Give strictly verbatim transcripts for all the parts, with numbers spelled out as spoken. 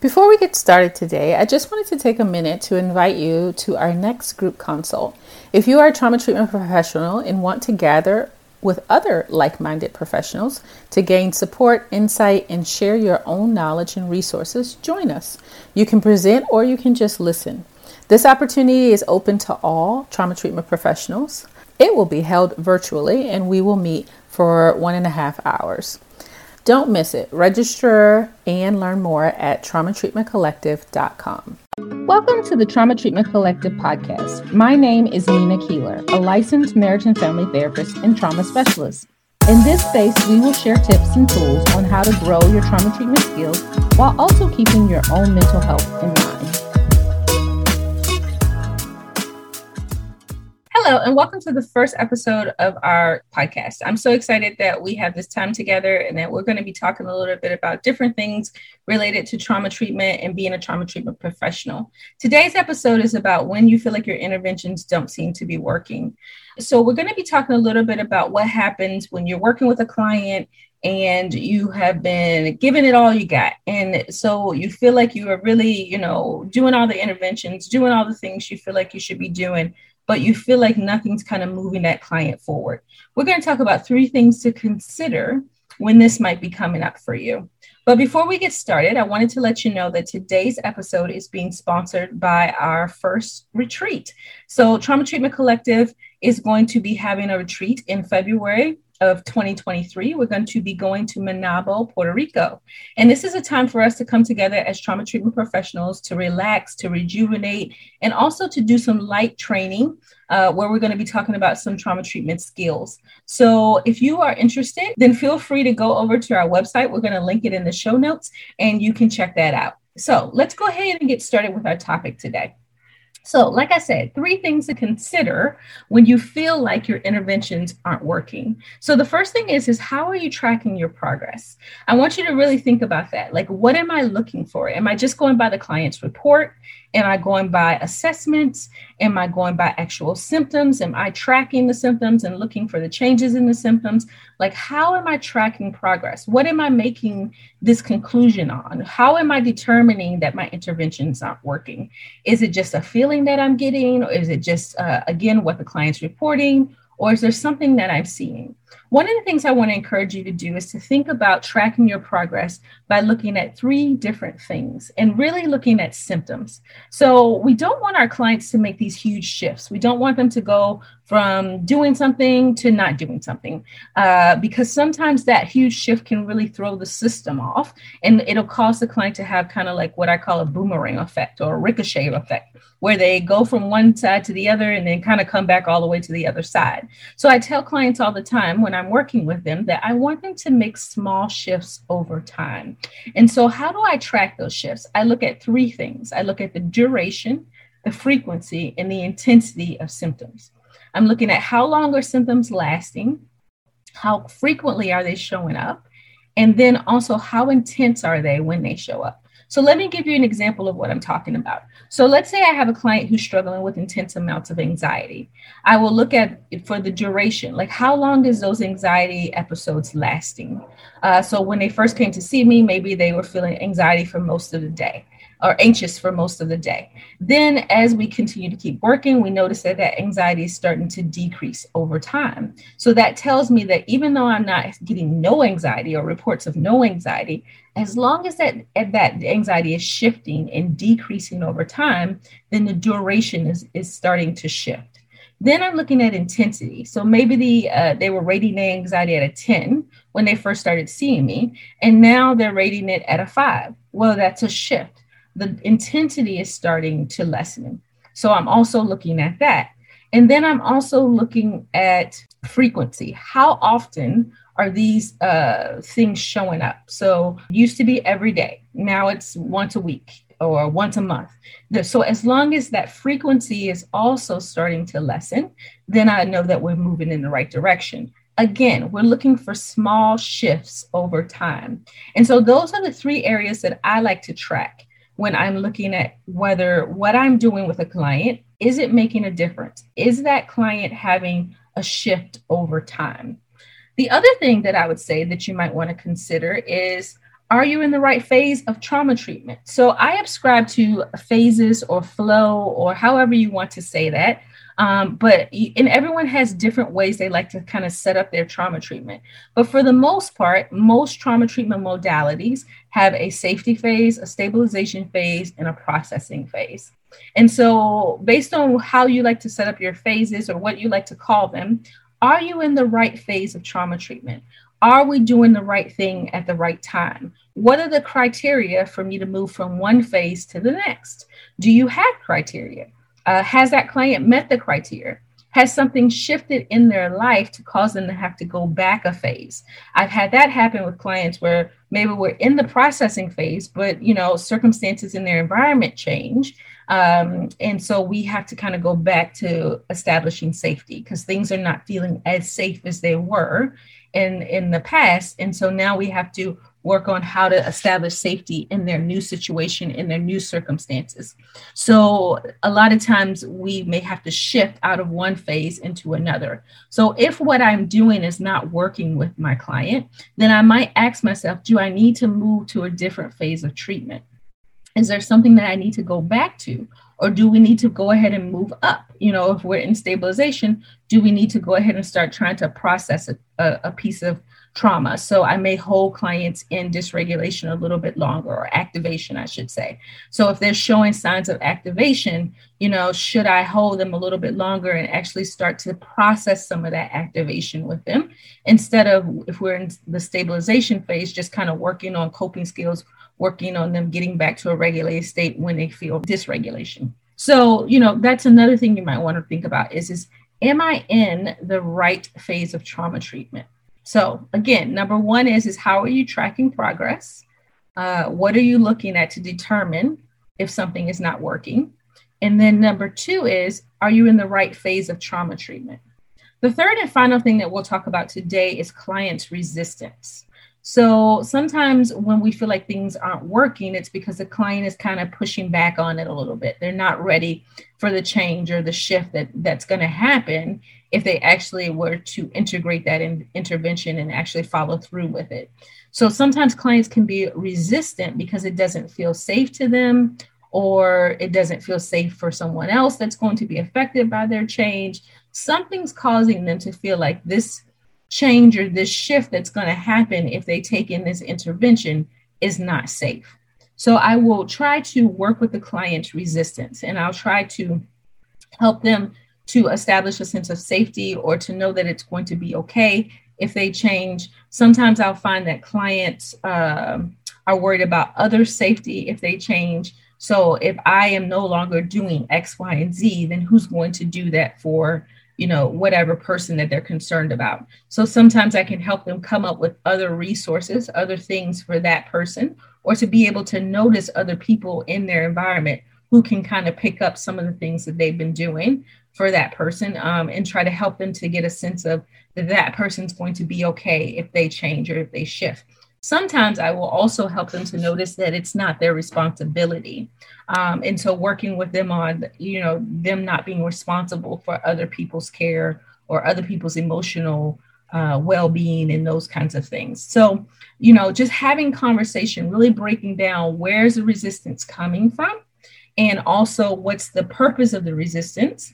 Before we get started today, I just wanted to take a minute to invite you to our next group consult. If you are a trauma treatment professional and want to gather with other like-minded professionals to gain support, insight, and share your own knowledge and resources, join us. You can present or you can just listen. This opportunity is open to all trauma treatment professionals. It will be held virtually and we will meet for one and a half hours. Don't miss it. Register and learn more at trauma treatment collective dot com. Welcome to the Trauma Treatment Collective podcast. My name is Nina Keeler, a licensed marriage and family therapist and trauma specialist. In this space, we will share tips and tools on how to grow your trauma treatment skills while also keeping your own mental health in mind. Hello, and welcome to the first episode of our podcast. I'm so excited that we have this time together and that we're going to be talking a little bit about different things related to trauma treatment and being a trauma treatment professional. Today's episode is about when you feel like your interventions don't seem to be working. So we're going to be talking a little bit about what happens when you're working with a client and you have been giving it all you got. And so you feel like you are really, you know, doing all the interventions, doing all the things you feel like you should be doing, but you feel like nothing's kind of moving that client forward. We're going to talk about three things to consider when this might be coming up for you. But before we get started, I wanted to let you know that today's episode is being sponsored by our first retreat. So Trauma Treatment Collective is going to be having a retreat in February of twenty twenty-three. We're going to be going to Manabo, Puerto Rico. And this is a time for us to come together as trauma treatment professionals to relax, to rejuvenate, and also to do some light training uh, where we're going to be talking about some trauma treatment skills. So if you are interested, then feel free to go over to our website. We're going to link it in the show notes and you can check that out. So let's go ahead and get started with our topic today. So like I said, three things to consider when you feel like your interventions aren't working. So the first thing is, is how are you tracking your progress? I want you to really think about that. Like, what am I looking for? Am I just going by the client's report? Am I going by assessments? Am I going by actual symptoms? Am I tracking the symptoms and looking for the changes in the symptoms? Like, how am I tracking progress? What am I making this conclusion on? How am I determining that my interventions aren't working? Is it just a feeling that I'm getting? Or is it just, uh, again, what the client's reporting? Or is there something that I'm seeing? One of the things I want to encourage you to do is to think about tracking your progress by looking at three different things and really looking at symptoms. So we don't want our clients to make these huge shifts. We don't want them to go from doing something to not doing something, uh, because sometimes that huge shift can really throw the system off and it'll cause the client to have kind of like what I call a boomerang effect or a ricochet effect, where they go from one side to the other and then kind of come back all the way to the other side. So I tell clients all the time when I'm working with them that I want them to make small shifts over time. And so how do I track those shifts? I look at three things. I look at the duration, the frequency, and the intensity of symptoms. I'm looking at how long are symptoms lasting, how frequently are they showing up, and then also how intense are they when they show up. So let me give you an example of what I'm talking about. So let's say I have a client who's struggling with intense amounts of anxiety. I will look at it for the duration, like how long is those anxiety episodes lasting? Uh, so when they first came to see me, maybe they were feeling anxiety for most of the day or anxious for most of the day. Then as we continue to keep working, we notice that that anxiety is starting to decrease over time. So that tells me that even though I'm not getting no anxiety or reports of no anxiety, as long as that, that anxiety is shifting and decreasing over time, then the duration is, is starting to shift. Then I'm looking at intensity. So maybe the uh, they were rating their anxiety at a ten when they first started seeing me, and now they're rating it at a five. Well, that's a shift. The intensity is starting to lessen. So I'm also looking at that. And then I'm also looking at frequency. How often are these uh, things showing up? So it used to be every day. Now it's once a week or once a month. So as long as that frequency is also starting to lessen, then I know that we're moving in the right direction. Again, we're looking for small shifts over time. And so those are the three areas that I like to track when I'm looking at whether what I'm doing with a client, is it making a difference? Is that client having a shift over time? The other thing that I would say that you might want to consider is, Are you in the right phase of trauma treatment? So I ascribe to phases or flow or however you want to say that. Um, but and everyone has different ways they like to kind of set up their trauma treatment. But for the most part, most trauma treatment modalities have a safety phase, a stabilization phase, and a processing phase. And so based on how you like to set up your phases or what you like to call them, are you in the right phase of trauma treatment? Are we doing the right thing at the right time? What are the criteria for me to move from one phase to the next? Do you have criteria? Uh, has that client met the criteria? Has something shifted in their life to cause them to have to go back a phase? I've had that happen with clients where maybe we're in the processing phase, but you know, circumstances in their environment change. Um, and so we have to kind of go back to establishing safety because things are not feeling as safe as they were in, in the past. And so now we have to work on how to establish safety in their new situation, in their new circumstances. So a lot of times we may have to shift out of one phase into another. So if what I'm doing is not working with my client, then I might ask myself, do I need to move to a different phase of treatment? Is there something that I need to go back to? Or do we need to go ahead and move up? You know, if we're in stabilization, do we need to go ahead and start trying to process a, a, a piece of trauma? So I may hold clients in dysregulation a little bit longer, or activation, I should say. So if they're showing signs of activation, you know, should I hold them a little bit longer and actually start to process some of that activation with them? Instead of, if we're in the stabilization phase, just kind of working on coping skills, working on them getting back to a regulated state when they feel dysregulation. So, you know, that's another thing you might want to think about is, is am I in the right phase of trauma treatment? So again, number one is, is how are you tracking progress? Uh, what are you looking at to determine if something is not working? And then number two is, are you in the right phase of trauma treatment? The third and final thing that we'll talk about today is clients' resistance. So sometimes when we feel like things aren't working, it's because the client is kind of pushing back on it a little bit. They're not ready for the change or the shift that, that's going to happen if they actually were to integrate that in, intervention and actually follow through with it. So sometimes clients can be resistant because it doesn't feel safe to them, or it doesn't feel safe for someone else that's going to be affected by their change. Something's causing them to feel like this change or this shift that's going to happen if they take in this intervention is not safe. So I will try to work with the client's resistance, and I'll try to help them to establish a sense of safety or to know that it's going to be okay if they change. Sometimes I'll find that clients um, are worried about other safety if they change. So if I am no longer doing X, Y, and Z, then who's going to do that for you know, whatever person that they're concerned about. So sometimes I can help them come up with other resources, other things for that person, or to be able to notice other people in their environment who can kind of pick up some of the things that they've been doing for that person um, and try to help them to get a sense of that, that person's going to be okay if they change or if they shift. Sometimes I will also help them to notice that it's not their responsibility. Um, and so working with them on, you know, them not being responsible for other people's care or other people's emotional uh, well-being and those kinds of things. So, you know, just having conversation, really breaking down where's the resistance coming from and also what's the purpose of the resistance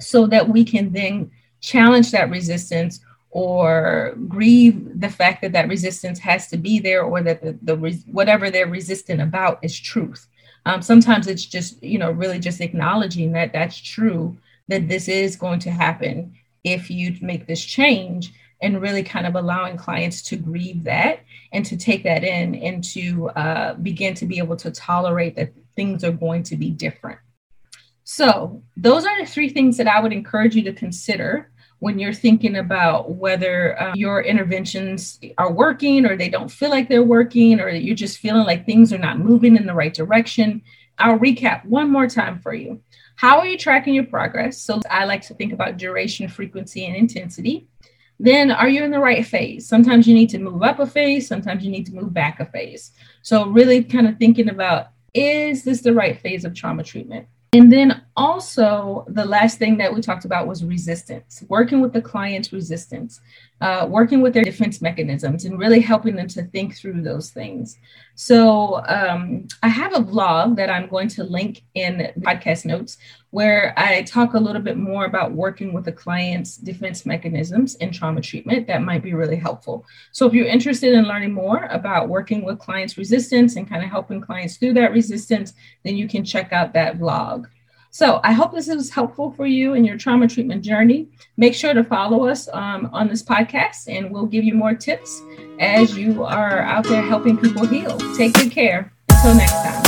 so that we can then challenge that resistance or grieve the fact that that resistance has to be there, or that the, the res- whatever they're resistant about is truth. Um, sometimes it's just, you know, really just acknowledging that that's true, that this is going to happen if you make this change, and really kind of allowing clients to grieve that and to take that in and to uh, begin to be able to tolerate that things are going to be different. So those are the three things that I would encourage you to consider when you're thinking about whether uh, your interventions are working, or they don't feel like they're working, or you're just feeling like things are not moving in the right direction. I'll recap one more time for you. How are you tracking your progress? So I like to think about duration, frequency, and intensity. Then are you in the right phase? Sometimes you need to move up a phase. Sometimes you need to move back a phase. So really kind of thinking about, is this the right phase of trauma treatment? And then also the last thing that we talked about was resistance, working with the client's resistance. uh, working with their defense mechanisms and really helping them to think through those things. So um, I have a blog that I'm going to link in the podcast notes where I talk a little bit more about working with a client's defense mechanisms in trauma treatment. That might be really helpful. So if you're interested in learning more about working with clients' resistance and kind of helping clients through that resistance, then you can check out that blog. So I hope this was helpful for you in your trauma treatment journey. Make sure to follow us um, on this podcast, and we'll give you more tips as you are out there helping people heal. Take good care. Until next time.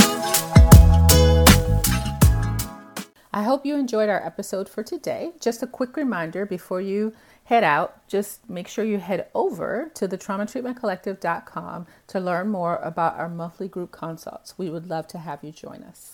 I hope you enjoyed our episode for today. Just a quick reminder before you head out, just make sure you head over to the trauma treatment collective dot com to learn more about our monthly group consults. We would love to have you join us.